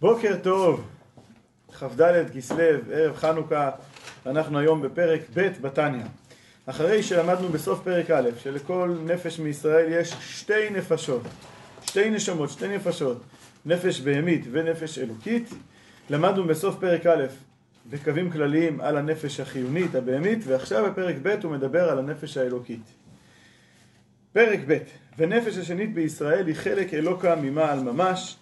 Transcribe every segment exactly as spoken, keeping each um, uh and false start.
בוקר טוב, חבדלת כסלו, ערב חנוכה. אנחנו היום בפרק ב' בתניא. אחרי שלמדנו בסוף פרק א' שלכל נפש מישראל יש שתי נפשות, שתי נשמות, שתי נפשות, נפש בהמית ונפש אלוקית, למדנו בסוף פרק א' בקווים כלליים על הנפש החיונית הבהמית, ועכשיו בפרק ב' הוא מדבר על הנפש האלוקית. פרק ב': ונפש השנית בישראל היא חלק אלוקה ממעל ממש,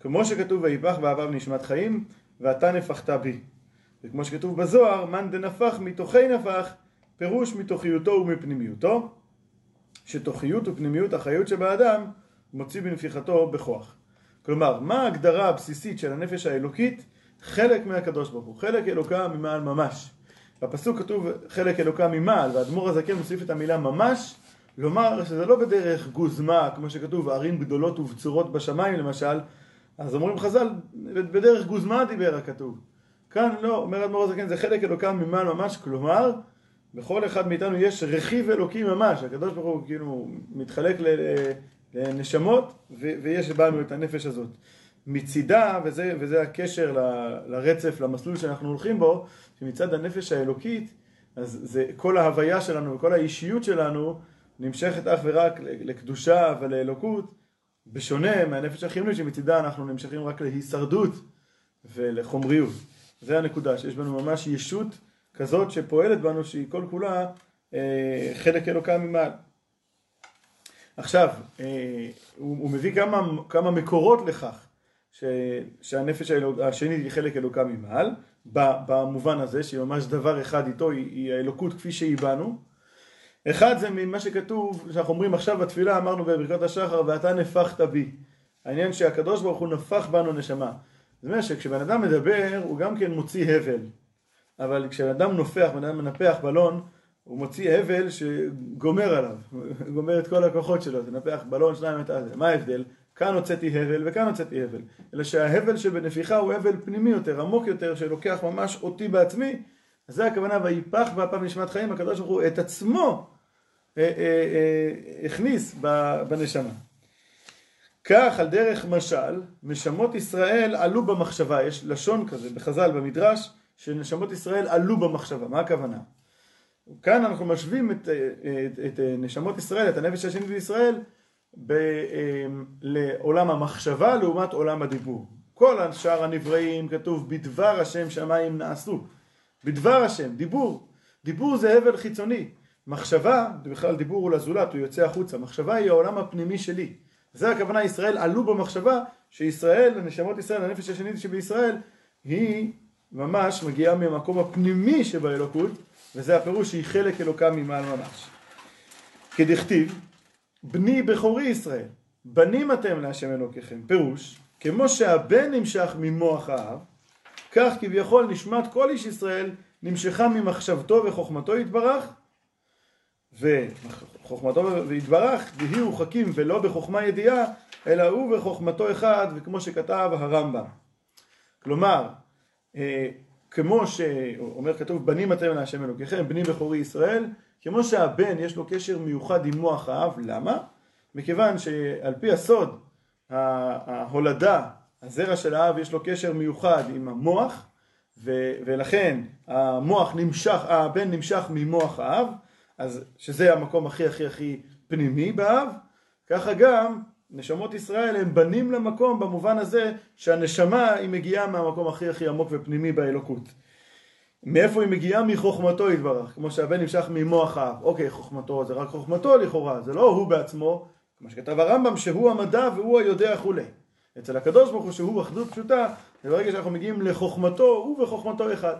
כמו שכתוב ויפח באביו נשמת חיים ואתה נפחת בי, וכמו שכתוב בזוהר מן דנפח מתוכי נפח, פירוש מתוכיותו ומפנימיותו, שתוכיות ופנימיות החיות שבאדם מוציא בנפיחתו בכוח. כלומר, מה ההגדרה הבסיסית של הנפש האלוקית? חלק מהקדוש ברוך הוא, חלק אלוקה ממעל ממש. בפסוק כתוב חלק אלוקה ממעל, והאדמו"ר הזקן מוסיף את המילה ממש, לומר שזה לא בדרך גוזמה, כמו שכתוב ערים גדולות ובצורות בשמיים למשל, אז אומרים חז"ל, בדרך גוזמה דיבר הכתוב. כאן לא, אומר אדמו"ר הזקן, זה חלק אלוקה ממעל ממש, כלומר, בכל אחד מאיתנו יש רכיב אלוקי ממש. הקדוש ברוך הוא כאילו מתחלק לנשמות, ויש בנו את הנפש הזאת. מצידה, וזה, וזה הקשר ל, לרצף, למסלול שאנחנו הולכים בו, שמצד הנפש האלוקית, אז זה, כל ההוויה שלנו וכל האישיות שלנו נמשכת אך ורק לקדושה ולאלוקות, בשונה מהנפש החיונית שמצידה אנחנו נמשכים רק להישרדות ולחומריות. זה הנקודה, שיש בנו ממש ישות כזאת שפועלת בנו, שהיא כל כולה אה, חלק אלוקה ממעל. עכשיו, אה, הוא, הוא מביא כמה, כמה מקורות לכך, ש, שהנפש האלוק, השני היא חלק אלוקה ממעל, במובן הזה שהיא ממש דבר אחד איתו, היא, היא האלוקות כפי שהיא בנו. אחד זה ממה שכתוב, שאנחנו אומרים עכשיו בתפילה, אמרנו בברכת השחר, ואתה נפחת בי. העניין שהקדוש ברוך הוא נפח בנו נשמה. זאת אומרת שכשבן אדם מדבר, הוא גם כן מוציא הבל. אבל כשאדם נופח, בן אדם מנפח בלון, הוא מוציא הבל שגומר עליו, גומר את כל הכוחות שלו, תנפח בלון שניים את הזה. מה ההבדל? כאן הוצאתי הבל וכאן הוצאתי הבל. אלא שההבל שבנפיחה הוא הבל פנימי יותר, עמוק יותר, שלוקח ממש אותי בעצמי. אז זה הכוונה, ויפח באפיו נשמת חיים, הקדוש ברוך הוא את עצמו אה, אה, אה, הכניס בנשמה. כך על דרך משל, נשמות ישראל עלו במחשבה, יש לשון כזה בחז"ל במדרש, שנשמות ישראל עלו במחשבה. מה הכוונה? כאן אנחנו משווים את, את, את נשמות ישראל, את הנפש השנית בישראל, ב, לעולם המחשבה לעומת עולם הדיבור. כל השאר הנבראים כתוב בדבר השם שמיים נעשו. בדבר השם, דיבור. דיבור זה הבל חיצוני. מחשבה, בכלל דיבור הוא לזולת, הוא יוצא החוצה. מחשבה היא העולם הפנימי שלי. זה הכוונה, ישראל עלו במחשבה, שישראל, נשמות ישראל, הנפש השנית שבישראל, היא ממש מגיעה ממקום הפנימי שבאלוקות, וזה הפירוש שהיא חלק אלוקה ממעל ממש. כדכתיב, בני בכורי ישראל, בנים אתם להשם אלוקיכם. פירוש, כמו שהבן נמשך ממוח האב, כך כביכול נשמת כל איש ישראל נמשכה ממחשבתו וחוכמתו יתברך, וחוכמתו ויתברך, דהי הוא חכים ולא בחוכמה ידיעה, אלא הוא וחוכמתו אחד, וכמו שכתב הרמב"ם. כלומר, כמו שאומר כתוב בנים אתם להשם אלוקיכם, בני בכורי ישראל, כמו שהבן יש לו קשר מיוחד עם מוח האב. למה? מכיוון שעל פי הסוד ההולדה, הזרע של האב יש לו קשר מיוחד עם המוח, ולכן המוח נמשך, הבן נמשך ממוח האב, אז שזה המקום הכי הכי הכי פנימי באב. ככה גם נשמות ישראל הם בנים למקום, במובן הזה שהנשמה היא מגיעה מהמקום הכי הכי עמוק ופנימי באלוקות. מאיפה היא מגיעה? מחוכמתו יתברך, כמו שהבן נמשך ממוח האב. אוקיי, חוכמתו זה רק חוכמתו לכאורה, זה לא הוא בעצמו, כמו שכתב הרמב"ם שהוא המדע והוא היודע וכולי. אצל הקדוש ברוך הוא שהוא אחדות פשוטה, וברגע שאנחנו מגיעים לחוכמתו, הוא וחוכמתו אחד.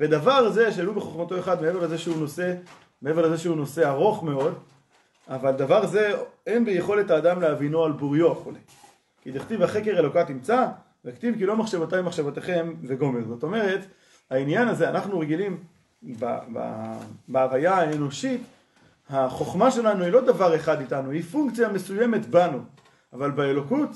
ודבר זה שהוא וחוכמתו אחד, מעבר לזה שהוא נושא, מעבר לזה שהוא נושא ארוך מאוד, אבל דבר זה אין ביכולת האדם להבינו על בוריו החולה. כי דכתיב החקר אלוקה תמצא, וכתיב כי לא מחשבתי מחשבתכם וגומר. זאת אומרת, העניין הזה, אנחנו רגילים בהוויה האנושית, החוכמה שלנו היא לא דבר אחד איתנו, היא פונקציה מסוימת בנו. אבל באלוקות,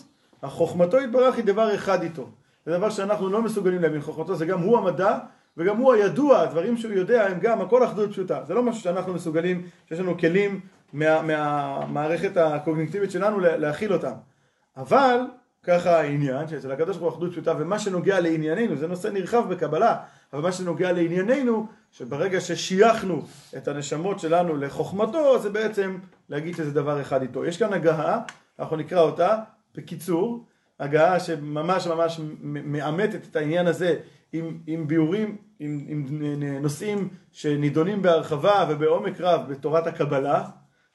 החוכמתו יתברך היא דבר אחד איתו. זה דבר שאנחנו לא מסוגלים להבין. חוכמתו זה גם הוא המדע, וגם הוא הידוע, הדברים שהוא יודע הם גם הכל אחדות פשוטה. זה לא משהו שאנחנו מסוגלים, שיש לנו כלים מה, מהמערכת הקוגניטיבית שלנו להכיל אותם. אבל ככה העניין, שאצל הקדוש ברוך הוא אחדות פשוטה, ומה שנוגע לענייננו, זה נושא נרחב בקבלה, אבל מה שנוגע לענייננו, שברגע ששייכנו את הנשמות שלנו לחוכמתו, זה בעצם להגיד שזה דבר אחד איתו. יש כאן הגהה, אנחנו נקרא אותה בקיצור, הגהה שממש ממש מאמתת את העניין הזה עם, עם ביורים, עם, עם נושאים שנידונים בהרחבה ובעומק רב בתורת הקבלה,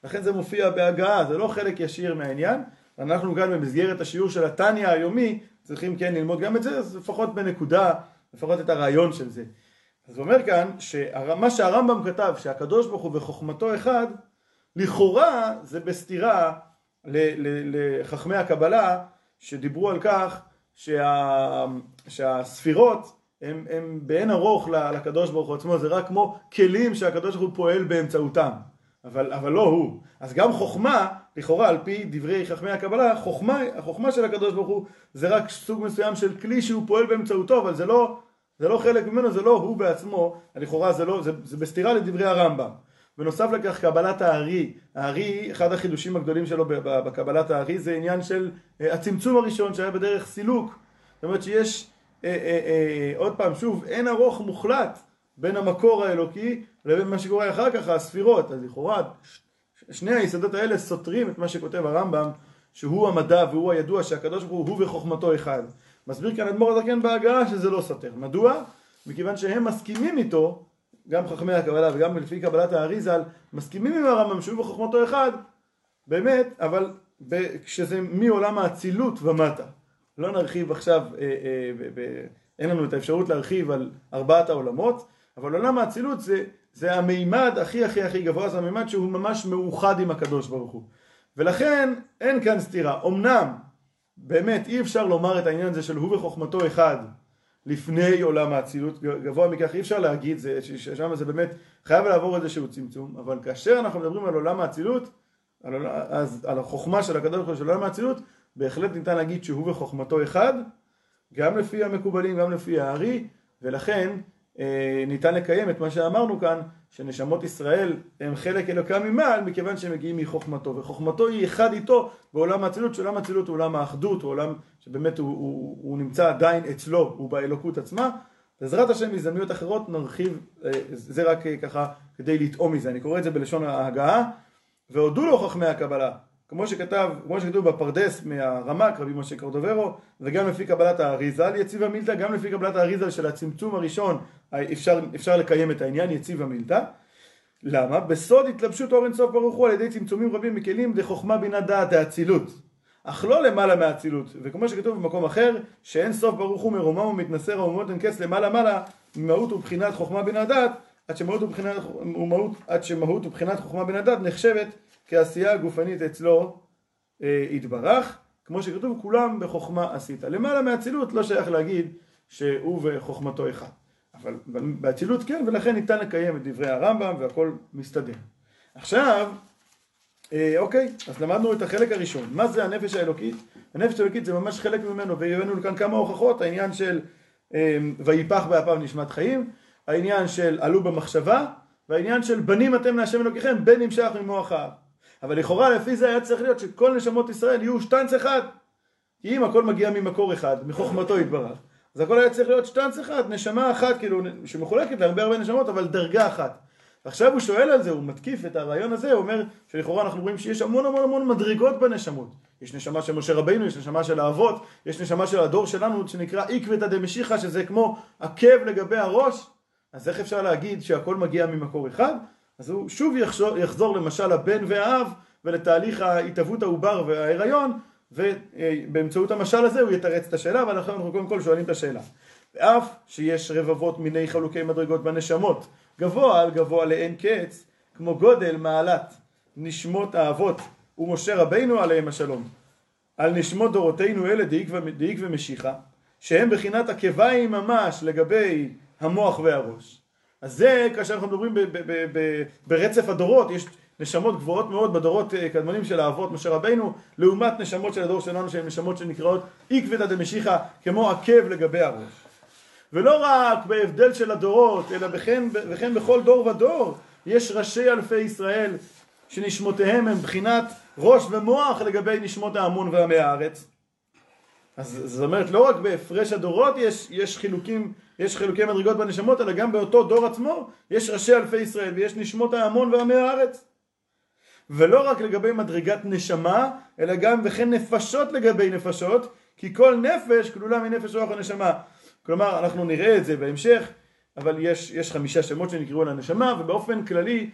לכן זה מופיע בהגהה, זה לא חלק ישיר מהעניין, אנחנו גם במסגרת השיעור של התניא היומי צריכים כן ללמוד גם את זה, אז לפחות בנקודה, לפחות את הרעיון של זה. אז הוא אומר כאן, שמה שהרמב"ם כתב, שהקדוש ברוך הוא וחוכמתו אחד, לכאורה זה בסתירה לחכמי הקבלה, שדיברו על כך שה... שהספירות הם, הם בעין ארוך לקדוש ברוך הוא עצמו, זה רק כמו כלים שהקדוש ברוך הוא פועל באמצעותם, אבל, אבל לא הוא. אז גם חוכמה, לכאורה על פי דברי חכמי הקבלה, חוכמה, החוכמה של הקדוש ברוך הוא זה רק סוג מסוים של כלי שהוא פועל באמצעותו, אבל זה לא, זה לא חלק ממנו, זה לא הוא בעצמו, לכאורה זה, לא, זה, זה בסתירה לדברי הרמב"ם. בנוסף לכך קבלת הארי, הארי אחד החידושים הגדולים שלו בקבלת הארי זה עניין של הצמצום הראשון שהיה בדרך סילוק, זאת אומרת שיש אה, אה, אה, עוד פעם שוב אין ארוך מוחלט בין המקור האלוקי לבין מה שקורה אחר כך הספירות, אז לכאורה שני היסודות האלה סותרים את מה שכותב הרמב"ם, שהוא המדע והוא הידוע שהקדוש ברוך הוא וחוכמתו אחד. מסביר כאן אדמו"ר הזקן בהגהה שזה לא סותר. מדוע? מכיוון שהם מסכימים איתו, גם חכמי הקבלה וגם לפי קבלת הארי ז"ל, מסכימים עם הרמב"ם שהוא וחוכמתו אחד, באמת, אבל כשזה מעולם האצילות ומטה. לא נרחיב עכשיו, אה, אה, ב- ב- אין לנו את האפשרות להרחיב על ארבעת העולמות, אבל עולם האצילות זה... זה המימד הכי הכי הכי גבוה, זה המימד שהוא ממש מאוחד עם הקדוש ברוך הוא. ולכן אין כאן סתירה. אמנם באמת אי אפשר לומר את העניין הזה של הוא וחוכמתו אחד לפני עולם האצילות, גבוה מכך אי אפשר להגיד, זה, שם זה באמת חייב לעבור איזשהו צמצום, אבל כאשר אנחנו מדברים על עולם האצילות, על, אז על החוכמה של הקדוש ברוך הוא של עולם האצילות, בהחלט ניתן להגיד שהוא וחוכמתו אחד, גם לפי המקובלים, גם לפי הארי, ולכן ניתן לקיים את מה שאמרנו כאן, שנשמות ישראל הם חלק אלוקה ממעל, מכיוון שהם מגיעים מחוכמתו, וחוכמתו היא אחד איתו בעולם האצילות, שעולם האצילות הוא עולם האחדות, הוא עולם שבאמת הוא, הוא, הוא נמצא עדיין אצלו, הוא באלוקות עצמה. בעזרת השם הזדמנויות אחרות נרחיב, זה רק ככה כדי לטעום מזה, אני קורא את זה בלשון ההגהה, והודו לו חכמי הקבלה, כמו שכתב, כמו שכתוב בפרדס מהרמ"ק, רבי משה קורדוברו, וגם לפי קבלת הארי ז"ל יציב המילתא, גם לפי קבלת הארי ז"ל של הצמצום הראשון, אפשר, אפשר לקיים את העניין יציב המילתא. למה? בסוד התלבשות אור אין סוף ברוך הוא על ידי צמצומים רבים מכלים דחוכמה בינה דעת האצילות, אך לא למעלה מהאצילות, וכמו שכתוב במקום אחר, שאין סוף ברוך הוא מרומם ומתנסר האומות אין קץ למעלה מעלה, ממהות ובחינת חוכמה בינה דעת, עד שמהות ובחינת, עד שמהות ובחינת חוכמה בינה דעת נחשבת כעשייה הגופנית אצלו אה, התברך, כמו שכתוב כולם בחוכמה עשית. למעלה מהאצילות לא שייך להגיד שהוא וחוכמתו אחד, אבל באצילות כן, ולכן ניתן לקיים את דברי הרמב"ם והכל מסתדר. עכשיו, אה, אוקיי, אז למדנו את החלק הראשון. מה זה הנפש האלוקית? הנפש האלוקית זה ממש חלק ממנו, והבאנו לכאן כמה הוכחות, העניין של אה, ויפח באפיו נשמת חיים, העניין של עלו במחשבה, והעניין של בנים אתם להשם אלוקיכם, בן נמשך ממוח האב. אבל לכאורה לפי זה היה צריך להיות שכל נשמות ישראל יהיו שטנץ אחד. כי אם הכל מגיע ממקור אחד, מחוכמתו יתברך, אז הכל היה צריך להיות שטנץ אחד, נשמה אחת, כאילו שמחולקת להרבה הרבה נשמות, אבל דרגה אחת. עכשיו הוא שואל על זה, הוא מתקיף את הרעיון הזה, הוא אומר שלכאורה אנחנו רואים שיש המון המון המון מדרגות בנשמות. יש נשמה של משה רבינו, יש נשמה של האבות, יש נשמה של הדור שלנו שנקרא עקבתא דמשיחא, שזה כמו עקב לגבי הראש. אז איך אפשר להגיד שהכל מגיע ממקור אחד? אז הוא שוב יחזור, יחזור למשל הבן והאב ולתהליך ההתהוות העובר וההיריון, ובאמצעות המשל הזה הוא יתרץ את השאלה, אבל אחר אנחנו קודם כל שואלים את השאלה. ואף שיש רבבות מיני חלוקי מדרגות בנשמות, גבוה על גבוה לאין קץ, כמו גודל מעלת נשמות האבות ומשה רבינו עליהם השלום, על נשמות דורותינו אלה דאיק ומשיחה, שהם בחינת עקביים ממש לגבי המוח והראש. אז זה כאשר אנחנו מדברים ב- ב- ב- ב- ברצף הדורות, יש נשמות גבוהות מאוד בדורות קדמונים של האבות משה רבינו, לעומת נשמות של הדור שלנו שהן נשמות שנקראות עקבתא דמשיחא, כמו עקב לגבי הראש. ולא רק בהבדל של הדורות, אלא בכן, וכן בכל דור ודור יש ראשי אלפי ישראל שנשמותיהם הם בחינת ראש ומוח לגבי נשמות ההמון ועמי הארץ. אז זאת אומרת, לא רק בהפרש הדורות יש, יש חילוקים, יש חילוקי מדרגות בנשמות, אלא גם באותו דור עצמו יש ראשי אלפי ישראל ויש נשמות ההמון ועמי הארץ. ולא רק לגבי מדרגת נשמה, אלא גם וכן נפשות לגבי נפשות, כי כל נפש כלולה מנפש רוח הנשמה. כלומר, אנחנו נראה את זה בהמשך, אבל יש, יש חמישה שמות שנקראו על הנשמה, ובאופן כללי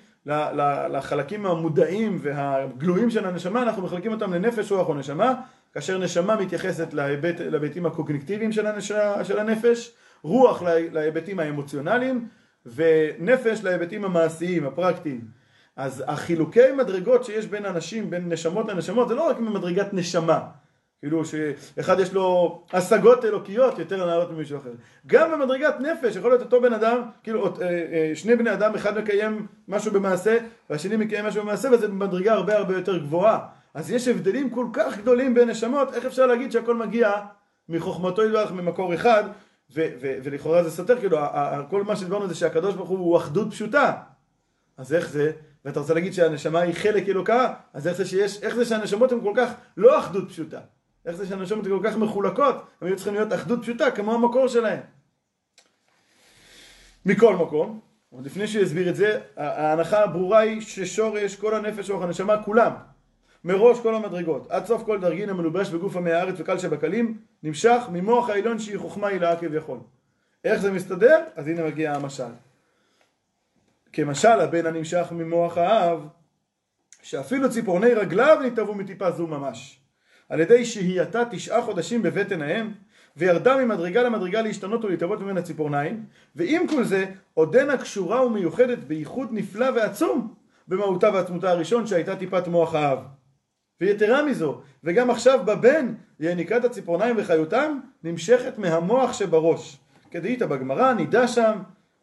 לחלקים המודעים והגלויים של הנשמה, אנחנו מחלקים אותם לנפש רוח או נשמה, כאשר נשמה מתייחסת להיבט, להיבטים הקוגניטיביים של, הנש... של הנפש, רוח לה... להיבטים האמוציונליים, ונפש להיבטים המעשיים, הפרקטיים. אז החילוקי מדרגות שיש בין אנשים, בין נשמות לנשמות, זה לא רק ממדרגת נשמה. כאילו שאחד יש לו השגות אלוקיות יותר נעלות ממישהו אחר. גם במדרגת נפש, יכול להיות אותו בן אדם, כאילו שני בני אדם, אחד מקיים משהו במעשה, והשני מקיים משהו במעשה, וזה במדרגה הרבה הרבה יותר גבוהה. אז יש הבדלים כל כך גדולים בין נשמות, איך אפשר להגיד שהכל מגיע מחוכמתו יתברך ממקור אחד, ולכאורה זה סותר, כאילו כל מה שדברנו זה שהקדוש ברוך הוא אחדות פשוטה. אז איך זה? ואתה רוצה להגיד שהנשמה היא חלק אלוקה, אז איך זה שיש, איך זה שהנשמות הן כל כך לא אחדות פשוטה? איך זה שהנשמות הן כל כך מחולקות? הם היו צריכים להיות אחדות פשוטה, כמו המקור שלהם. מכל מקום, עוד לפני שיסביר את זה, ההנחה הברורה היא ששורש כל הנפש רוח הנשמה כולם, מראש כל המדרגות, עד סוף כל דרגין המלובש בגוף עמי הארץ וקל שבקלים, נמשך ממוח העליון שהיא חוכמה הילאה כביכול. איך זה מסתדר? אז הנה מגיע המשל. כמשל הבן הנמשך ממוח האב, שאפילו ציפורני רגליו נתעבו מטיפה זו ממש, על ידי שהייתה תשעה חודשים בבטן האם, וירדה ממדרגה למדרגה להשתנות ולהתאבות ממנה ציפורניים, ועם כל זה עודנה קשורה ומיוחדת בייחוד נפלא ועצום, במהותה ועצמותה הראשון שהייתה טיפת מוח האב. ויתרה מזו, וגם עכשיו בבן, יניקת הציפורניים וחיותם, נמשכת מהמוח שבראש. כדאית בגמרא, נידע שם,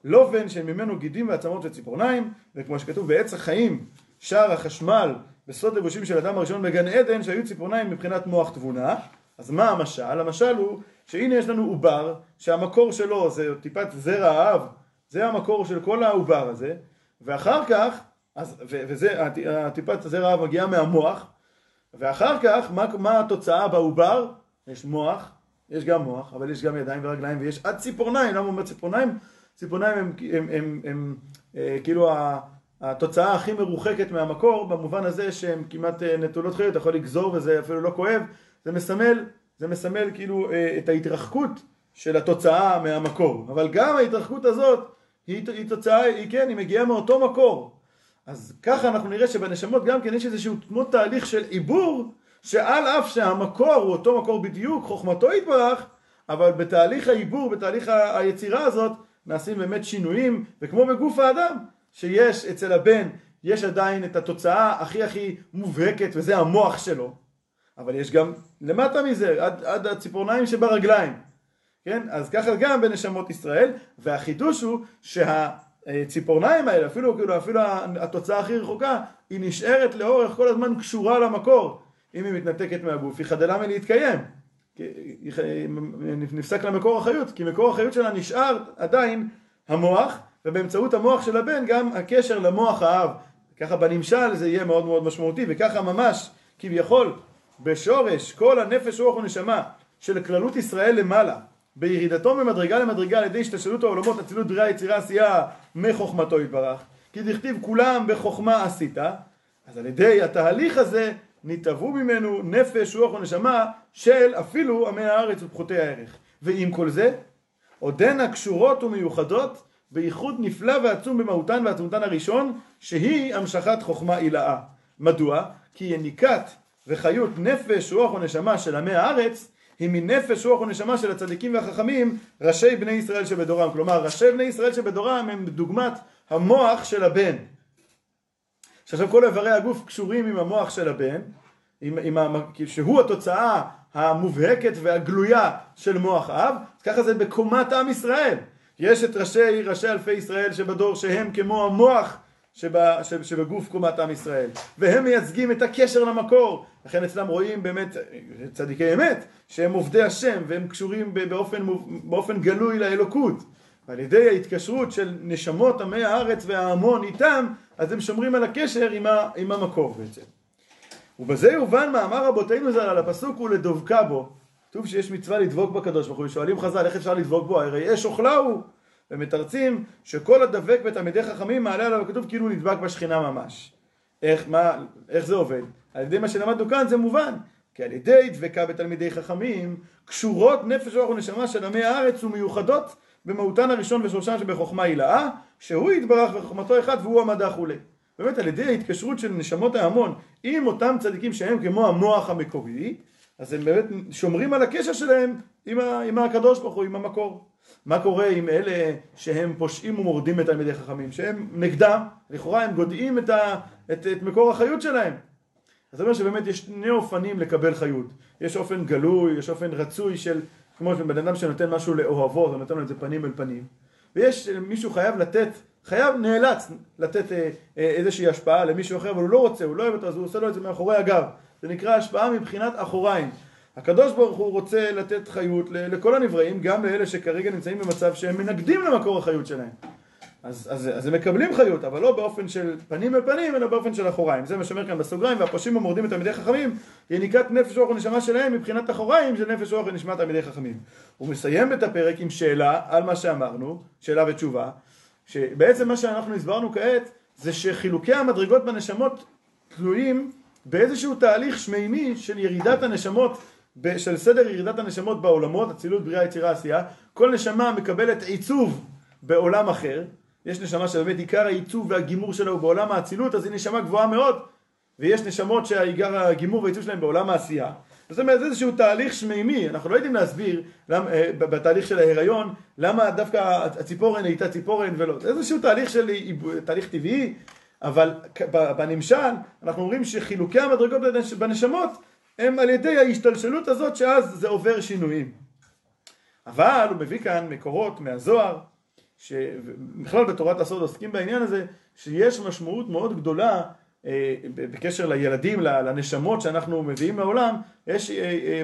לובן שממנו גידים ועצמות וציפורניים, וכמו שכתוב בעץ החיים, שער החשמל בסוד לבושים של אדם הראשון בגן עדן, שהיו ציפורניים מבחינת מוח תבונה. אז מה המשל? המשל הוא שהנה יש לנו עובר, שהמקור שלו זה טיפת זרע האב, זה המקור של כל העובר הזה, ואחר כך, אז, ו- וזה, הטיפת זרע האב מגיעה מהמוח, ואחר כך, מה, מה התוצאה בעובר? יש מוח, יש גם מוח, אבל יש גם ידיים ורגליים, ויש עד ציפורניים. למה הוא אומר ציפורניים? ציפורניים הם, הם, הם, הם, הם כאילו התוצאה הכי מרוחקת מהמקור, במובן הזה שהן כמעט נטולות חיות, אתה יכול לגזור וזה אפילו לא כואב, זה מסמל, זה מסמל כאילו את ההתרחקות של התוצאה מהמקור. אבל גם ההתרחקות הזאת, היא, היא תוצאה, היא כן, היא מגיעה מאותו מקור. אז ככה אנחנו נראה שבנשמות גם כן יש איזשהו כמו תהליך של עיבור, שעל אף שהמקור הוא אותו מקור בדיוק, חוכמתו יתברך, אבל בתהליך העיבור, בתהליך ה- היצירה הזאת, נעשים באמת שינויים, וכמו בגוף האדם, שיש אצל הבן, יש עדיין את התוצאה הכי הכי מובהקת, וזה המוח שלו, אבל יש גם למטה מזה, עד, עד הציפורניים שברגליים, כן? אז ככה גם בנשמות ישראל, והחידוש הוא שה... ציפורניים האלה, אפילו, כאילו, אפילו התוצאה הכי רחוקה, היא נשארת לאורך כל הזמן קשורה למקור. אם היא מתנתקת מהגוף, היא חדלה מלהתקיים. נפסק למקור החיות, כי מקור החיות שלה נשאר עדיין המוח, ובאמצעות המוח של הבן גם הקשר למוח האב. ככה בנמשל זה יהיה מאוד מאוד משמעותי, וככה ממש, כביכול, בשורש, כל הנפש רוח ונשמה של כללות ישראל למעלה, בירידתו ממדרגה למדרגה על ידי השתלשלות העולמות, אצילות בריאה יצירה עשייה מחוכמתו יתברך, כי דכתיב כולם בחוכמה עשית, אז על ידי התהליך הזה נתעבו ממנו נפש רוח ונשמה של אפילו עמי הארץ ופחותי הערך. ועם כל זה עודנה קשורות ומיוחדות בייחוד נפלא ועצום במהותן ועצמותן הראשון, שהיא המשכת חוכמה הילאה. מדוע? כי יניקת וחיות נפש רוח ונשמה של עמי הארץ היא מנפש רוח ונשמה של הצדיקים והחכמים, ראשי בני ישראל שבדורם. כלומר, ראשי בני ישראל שבדורם הם דוגמת המוח של הבן. שעכשיו כל איברי הגוף קשורים עם המוח של הבן, עם, עם המ... שהוא התוצאה המובהקת והגלויה של מוח האב, אז ככה זה בקומת עם ישראל. יש את ראשי, ראשי אלפי ישראל שבדור שהם כמו המוח שבה, שבגוף קומת עם ישראל, והם מייצגים את הקשר למקור, לכן אצלם רואים באמת צדיקי אמת שהם עובדי השם והם קשורים באופן, באופן גלוי לאלוקות, ועל ידי ההתקשרות של נשמות עמי הארץ וההמון איתם, אז הם שומרים על הקשר עם, ה, עם המקור בעצם. ובזה יובן מאמר רבותינו ז"ל על הפסוק ולדבקה בו, כתוב שיש מצווה לדבוק בקדוש ברוך הוא, ושואלים חז"ל איך אפשר לדבוק בו, הרי אש אוכלה הוא, ומתרצים שכל הדבק בתלמידי חכמים מעלה עליו, וכתוב כאילו נדבק בשכינה ממש. איך, מה, איך זה עובד? על ידי מה שלמדנו כאן זה מובן, כי על ידי דבקה בתלמידי חכמים קשורות נפש רוח ונשמה של עמי הארץ ומיוחדות במהותן הראשון ושורשן שבחוכמה הילאה, שהוא יתברך וחוכמתו אחד והוא המדע חולה. באמת על ידי ההתקשרות של נשמות ההמון עם אותם צדיקים שהם כמו המוח המקורי, אז הם באמת שומרים על הקשר שלהם עם, ה, עם הקדוש ברוך הוא, עם המקור. מה קורה עם אלה שהם פושעים ומורדים את תלמידי חכמים, שהם נגדם, לכאורה הם גודעים את, ה, את, את מקור החיות שלהם? אז זאת אומרת שבאמת יש שני אופנים לקבל חיות. יש אופן גלוי, יש אופן רצוי של, כמו בן אדם שנותן משהו לאוהבו, ונותן לו את זה פנים אל פנים. ויש מישהו חייב לתת, חייב נאלץ לתת איזושהי השפעה למישהו אחר, אבל הוא לא רוצה, הוא לא אוהב אותו, אז הוא עושה לו את זה מאחורי הגב. זה נקרא השפעה מבחינת אחוריים. הקדוש ברוך הוא רוצה לתת חיות לכל הנבראים, גם לאלה שכרגע נמצאים במצב שהם מנגדים למקור החיות שלהם. אז, אז, אז הם מקבלים חיות, אבל לא באופן של פנים אל פנים, אלא באופן של אחוריים. זה מה שאומר כאן בסוגריים, והפושעים המורדים את תלמידי חכמים, יניקת נפש רוח ונשמה שלהם מבחינת אחוריים של נפש רוח ונשמת תלמידי חכמים. הוא מסיים את הפרק עם שאלה על מה שאמרנו, שאלה ותשובה, שבעצם מה שאנחנו הסברנו כעת, זה שחילוקי המדרגות בנשמות תלויים באיזשהו תהליך שמימי של ירידת הנשמות, של סדר ירידת הנשמות בעולמות, הצילות, בריאה, יצירה, עשייה. כל נשמה מקבלת עיצוב בעולם אחר. יש נשמה שבאמת עיקר העיצוב והגימור שלה הוא בעולם האצילות, אז היא נשמה גבוהה מאוד, ויש נשמות שהעיקר הגימור והעיצוב שלהם בעולם העשייה. זאת אומרת, זה איזשהו תהליך שמימי, אנחנו לא יודעים להסביר למה, בתהליך של ההיריון, למה דווקא הציפורן הייתה ציפורן ולא. זה איזשהו תהליך של, תהליך טבעי, אבל בנמשל, אנחנו אומרים שחילוקי המדרגות בנשמות הם על ידי ההשתלשלות הזאת שאז זה עובר שינויים. אבל הוא מביא כאן מקורות מהזוהר, שבכלל בתורת הסוד עוסקים בעניין הזה, שיש משמעות מאוד גדולה בקשר לילדים, לנשמות שאנחנו מביאים לעולם, יש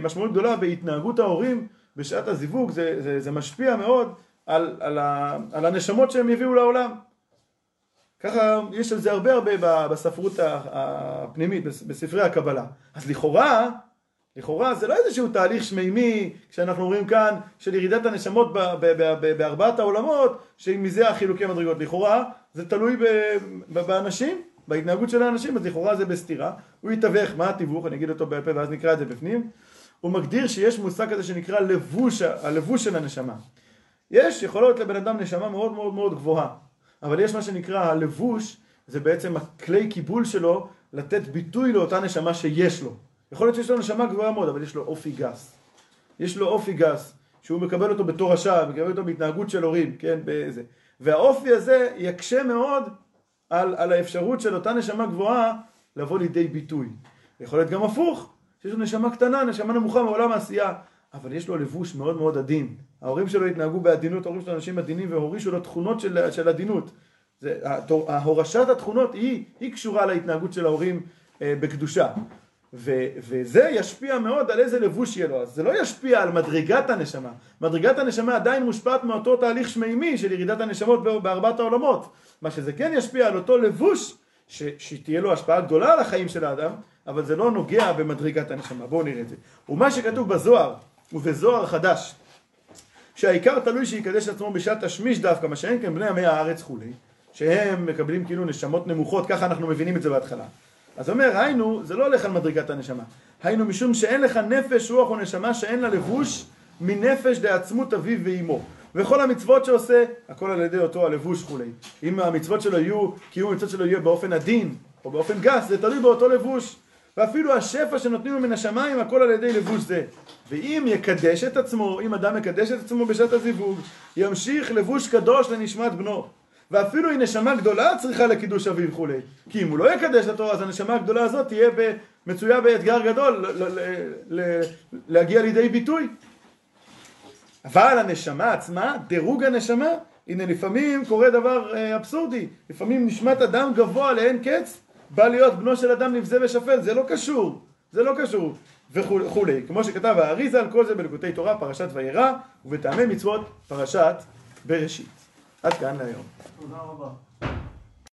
משמעות גדולה בהתנהגות ההורים בשעת הזיווג, זה, זה, זה משפיע מאוד על, על, ה, על הנשמות שהם יביאו לעולם. ככה יש על זה הרבה הרבה בספרות הפנימית, בספרי הקבלה. אז לכאורה, לכאורה זה לא איזשהו תהליך שמימי, כשאנחנו אומרים כאן, של ירידת הנשמות בארבעת העולמות, שמזה החילוקי מדרגות. לכאורה זה תלוי באנשים, בהתנהגות של האנשים, אז לכאורה זה בסתירה. הוא יתווך, מה התיווך? אני אגיד אותו בפה ואז נקרא את זה בפנים. הוא מגדיר שיש מושג כזה שנקרא לבוש, הלבוש של הנשמה. יש יכולות לבן אדם נשמה מאוד מאוד מאוד גבוהה. אבל יש מה שנקרא הלבוש, זה בעצם הכלי קיבול שלו לתת ביטוי לאותה נשמה שיש לו. יכול להיות שיש לו נשמה גבוהה מאוד, אבל יש לו אופי גס. יש לו אופי גס, שהוא מקבל אותו בתור רשע, מקבל אותו בהתנהגות של הורים, כן, באיזה. והאופי הזה יקשה מאוד על, על האפשרות של אותה נשמה גבוהה לבוא לידי ביטוי. יכול להיות גם הפוך, שיש לו נשמה קטנה, נשמה נמוכה מעולם העשייה, אבל יש לו לבוש מאוד מאוד עדין. ההורים שלו התנהגו בעדינות, ההורים שלו אנשים עדינים, והורישו לו תכונות של, של עדינות. זה, ההורשת התכונות היא, היא קשורה להתנהגות של ההורים אה, בקדושה. ו, וזה ישפיע מאוד על איזה לבוש יהיה לו. אז זה לא ישפיע על מדרגת הנשמה. מדרגת הנשמה עדיין מושפעת מאותו תהליך שמימי של ירידת הנשמות בארבעת העולמות. מה שזה כן ישפיע על אותו לבוש, ש, שתהיה לו השפעה גדולה על החיים של האדם, אבל זה לא נוגע במדרגת הנשמה. בואו נראה את זה. ומה שכתוב בזוהר, ובזוהר חדש, שהעיקר תלוי שיקדש עצמו בשעת השמיש דווקא, מה שאין כאן בני עמי הארץ חולי, שהם מקבלים כאילו נשמות נמוכות, ככה אנחנו מבינים את זה בהתחלה. אז אומר, היינו, זה לא הולך על מדרגת הנשמה. היינו משום שאין לך נפש, רוח או נשמה שאין לה לבוש מנפש דעצמות אביו ואימו. וכל המצוות שעושה, הכל על ידי אותו הלבוש חולי. אם המצוות שלו יהיו, קיום המצוות שלו יהיו באופן עדין או באופן גס, זה תלוי באותו לבוש. ואפילו השפע שנותנים מן השמיים, הכל על ידי לבוש זה. ואם יקדש את עצמו, אם אדם יקדש את עצמו בשעת הזיווג, ימשיך לבוש קדוש לנשמת בנו. ואפילו היא נשמה גדולה צריכה לקידוש אביו וכולי. כי אם הוא לא יקדש לתורה, אז הנשמה הגדולה הזאת תהיה מצויה באתגר גדול להגיע לידי ביטוי. אבל הנשמה עצמה, דירוג הנשמה, הנה לפעמים קורה דבר אבסורדי. לפעמים נשמת אדם גבוה לאין קץ, בא להיות בנו של אדם נבזה ושפל, זה לא קשור, זה לא קשור, וכולי. כמו שכתב האריזה על כל זה בליקוטי תורה, פרשת וירא, ובטעמי מצוות, פרשת בראשית. עד כאן להיום. תודה רבה.